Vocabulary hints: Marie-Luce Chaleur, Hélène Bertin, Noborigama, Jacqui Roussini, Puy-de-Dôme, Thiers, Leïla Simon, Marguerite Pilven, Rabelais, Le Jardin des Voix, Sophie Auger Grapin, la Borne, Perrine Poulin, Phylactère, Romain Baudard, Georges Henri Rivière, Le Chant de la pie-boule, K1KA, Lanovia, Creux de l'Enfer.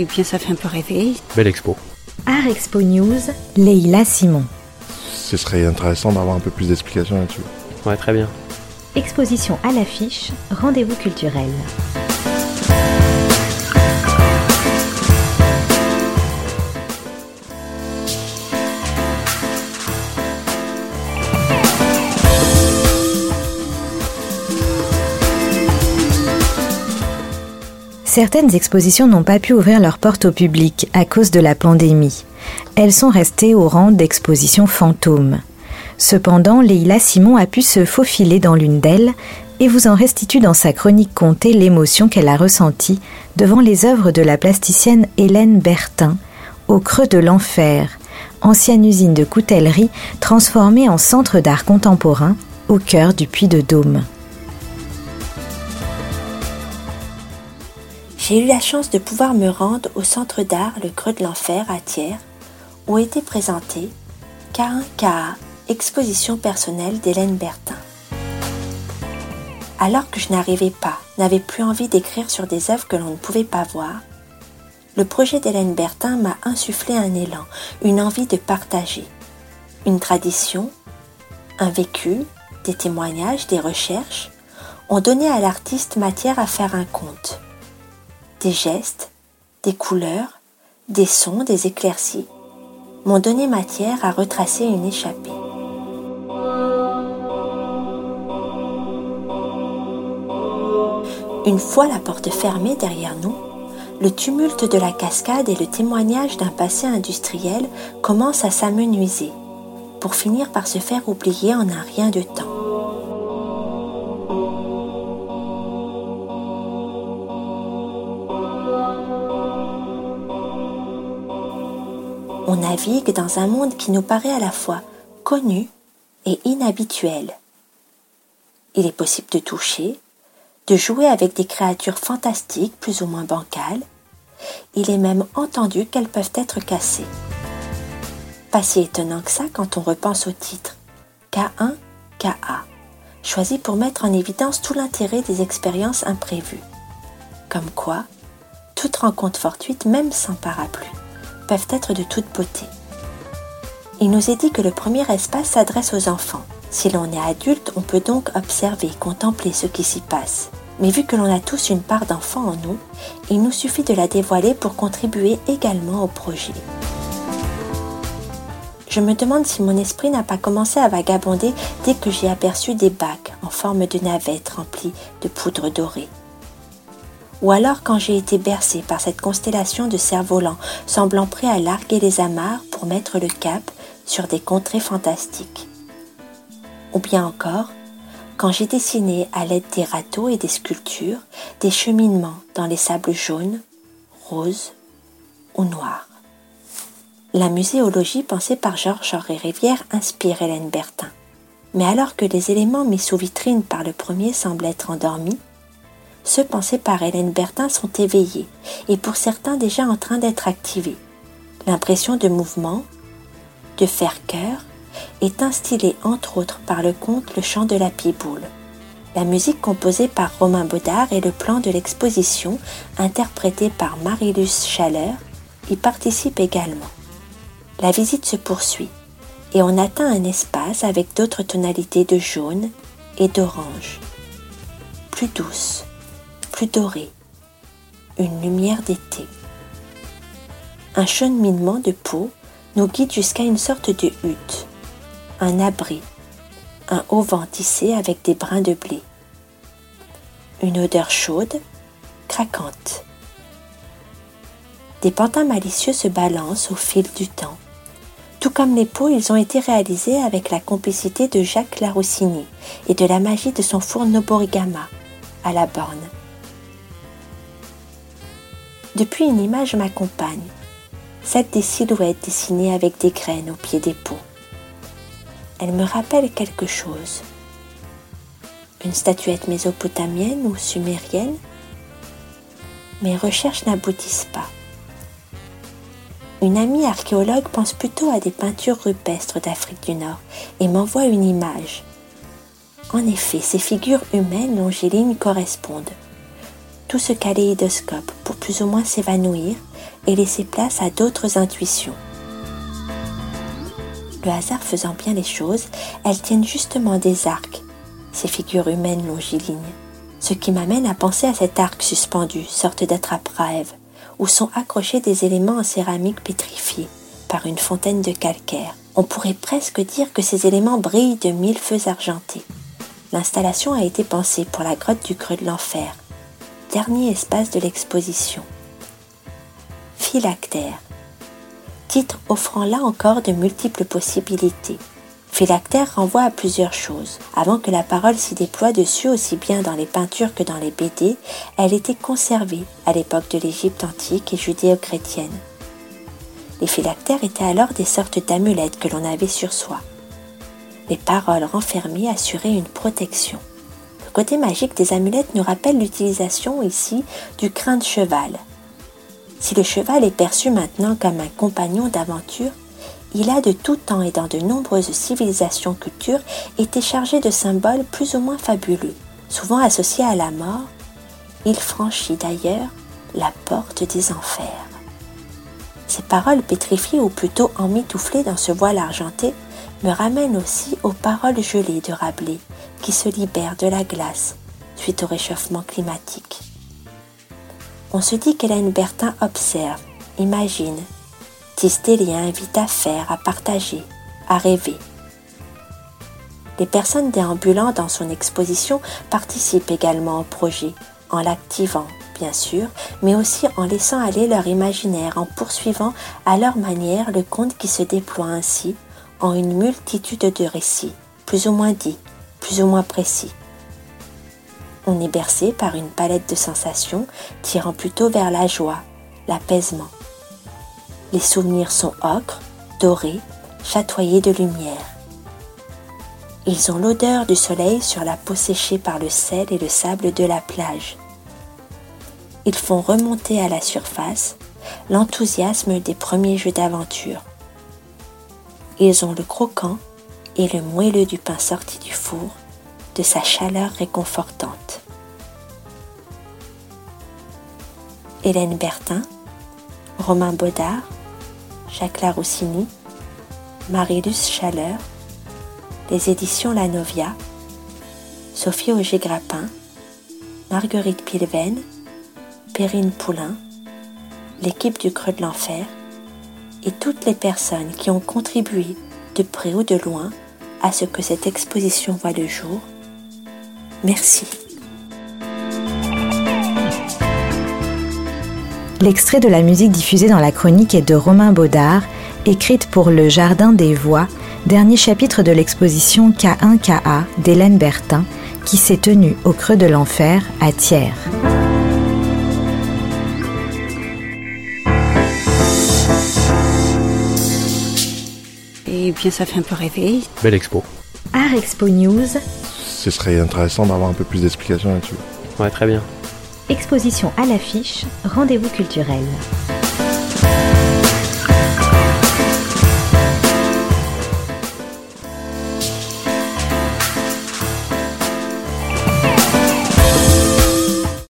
et bien ça fait un peu rêver. Belle expo. Art Expo News, Leïla Simon. Ce serait intéressant d'avoir un peu plus d'explications là-dessus. Ouais, très bien. Exposition à l'affiche, rendez-vous culturel. Certaines expositions n'ont pas pu ouvrir leurs portes au public à cause de la pandémie. Elles sont restées au rang d'expositions fantômes. Cependant, Leïla Simon a pu se faufiler dans l'une d'elles et vous en restitue dans sa chronique contée l'émotion qu'elle a ressentie devant les œuvres de la plasticienne Hélène Bertin au Creux de l'Enfer, ancienne usine de coutellerie transformée en centre d'art contemporain au cœur du Puy-de-Dôme. J'ai eu la chance de pouvoir me rendre au centre d'art Le Creux de l'Enfer à Thiers, où était présentée K1KA, exposition personnelle d'Hélène Bertin. Alors que je n'arrivais pas, n'avais plus envie d'écrire sur des œuvres que l'on ne pouvait pas voir, le projet d'Hélène Bertin m'a insufflé un élan, une envie de partager. Une tradition, un vécu, des témoignages, des recherches ont donné à l'artiste matière à faire un conte. Des gestes, des couleurs, des sons, des éclaircies m'ont donné matière à retracer une échappée. Une fois la porte fermée derrière nous, le tumulte de la cascade et le témoignage d'un passé industriel commencent à s'amenuiser, pour finir par se faire oublier en un rien de temps. On navigue dans un monde qui nous paraît à la fois connu et inhabituel. Il est possible de toucher, de jouer avec des créatures fantastiques plus ou moins bancales. Il est même entendu qu'elles peuvent être cassées. Pas si étonnant que ça quand on repense au titre K1KA, choisi pour mettre en évidence tout l'intérêt des expériences imprévues. Comme quoi, toute rencontre fortuite, même sans parapluie, peuvent être de toute beauté. Il nous est dit que le premier espace s'adresse aux enfants. Si l'on est adulte, on peut donc observer, contempler ce qui s'y passe. Mais vu que l'on a tous une part d'enfant en nous, il nous suffit de la dévoiler pour contribuer également au projet. Je me demande si mon esprit n'a pas commencé à vagabonder dès que j'ai aperçu des bacs en forme de navettes remplis de poudre dorée. Ou alors quand j'ai été bercée par cette constellation de cerfs-volants semblant prêts à larguer les amarres pour mettre le cap sur des contrées fantastiques. Ou bien encore, quand j'ai dessiné à l'aide des râteaux et des sculptures des cheminements dans les sables jaunes, roses ou noirs. La muséologie pensée par Georges Henri Rivière inspire Hélène Bertin. Mais alors que les éléments mis sous vitrine par le premier semblent être endormis, ceux pensés par Hélène Bertin sont éveillés et pour certains déjà en train d'être activés. L'impression de mouvement, de faire cœur, est instillée entre autres par le conte Le Chant de la pie-boule. La musique composée par Romain Baudard et le plan de l'exposition, interprété par Marie-Luce Chaleur, y participent également. La visite se poursuit et on atteint un espace avec d'autres tonalités de jaune et d'orange. Plus douce. Plus doré, une lumière d'été. Un cheminement de peau nous guide jusqu'à une sorte de hutte, un abri, un auvent tissé avec des brins de blé. Une odeur chaude, craquante. Des pantins malicieux se balancent au fil du temps. Tout comme les pots, ils ont été réalisés avec la complicité de Jacqui Roussini et de la magie de son four Noborigama à la Borne. Depuis, une image m'accompagne, celle des silhouettes dessinées avec des graines au pied des pots. Elle me rappelle quelque chose. Une statuette mésopotamienne ou sumérienne. Mes recherches n'aboutissent pas. Une amie archéologue pense plutôt à des peintures rupestres d'Afrique du Nord et m'envoie une image. En effet, ces figures humaines longiligne correspondent. Tout ce kaléidoscope, pour plus ou moins s'évanouir, et laisser place à d'autres intuitions. Le hasard faisant bien les choses, elles tiennent justement des arcs, ces figures humaines longilignes, ce qui m'amène à penser à cet arc suspendu, sorte d'attrape-rêve, où sont accrochés des éléments en céramique pétrifiés par une fontaine de calcaire. On pourrait presque dire que ces éléments brillent de mille feux argentés. L'installation a été pensée pour la grotte du Creux de l'Enfer, dernier espace de l'exposition. Phylactère. Titre offrant là encore de multiples possibilités. Phylactère renvoie à plusieurs choses. Avant que la parole s'y déploie dessus, aussi bien dans les peintures que dans les BD, elle était conservée à l'époque de l'Égypte antique et judéo-chrétienne. Les phylactères étaient alors des sortes d'amulettes que l'on avait sur soi. Les paroles renfermées assuraient une protection. Le côté magique des amulettes nous rappelle l'utilisation ici du crin de cheval. Si le cheval est perçu maintenant comme un compagnon d'aventure, il a de tout temps et dans de nombreuses civilisations cultures été chargé de symboles plus ou moins fabuleux, souvent associés à la mort. Il franchit d'ailleurs la porte des enfers. Ces paroles pétrifiées ou plutôt emmitouflées dans ce voile argenté me ramènent aussi aux paroles gelées de Rabelais qui se libèrent de la glace suite au réchauffement climatique. On se dit qu'Hélène Bertin observe, imagine, tisse des liens, invite à faire, à partager, à rêver. Les personnes déambulant dans son exposition participent également au projet, en l'activant, bien sûr, mais aussi en laissant aller leur imaginaire, en poursuivant à leur manière le conte qui se déploie ainsi en une multitude de récits, plus ou moins dits, plus ou moins précis. On est bercé par une palette de sensations tirant plutôt vers la joie, l'apaisement. Les souvenirs sont ocres, dorés, chatoyés de lumière. Ils ont l'odeur du soleil sur la peau séchée par le sel et le sable de la plage. Ils font remonter à la surface l'enthousiasme des premiers jeux d'aventure. Ils ont le croquant et le moelleux du pain sorti du four, de sa chaleur réconfortante. Hélène Bertin, Romain Baudard, Jacqui Roussini, Marie-Luce Chaleur, les éditions Lanovia, Sophie Auger Grapin, Marguerite Pilven, Perrine Poulin, l'équipe du Creux de l'Enfer et toutes les personnes qui ont contribué de près ou de loin à ce que cette exposition voit le jour. Merci. L'extrait de la musique diffusée dans la chronique est de Romain Baudard, écrite pour Le Jardin des Voix, dernier chapitre de l'exposition K1KA d'Hélène Bertin, qui s'est tenue au Creux de l'Enfer à Thiers. Eh bien, ça fait un peu rêver. Belle expo. Art Expo News. Ce serait intéressant d'avoir un peu plus d'explications là-dessus. Ouais, très bien. Exposition à l'affiche, rendez-vous culturel.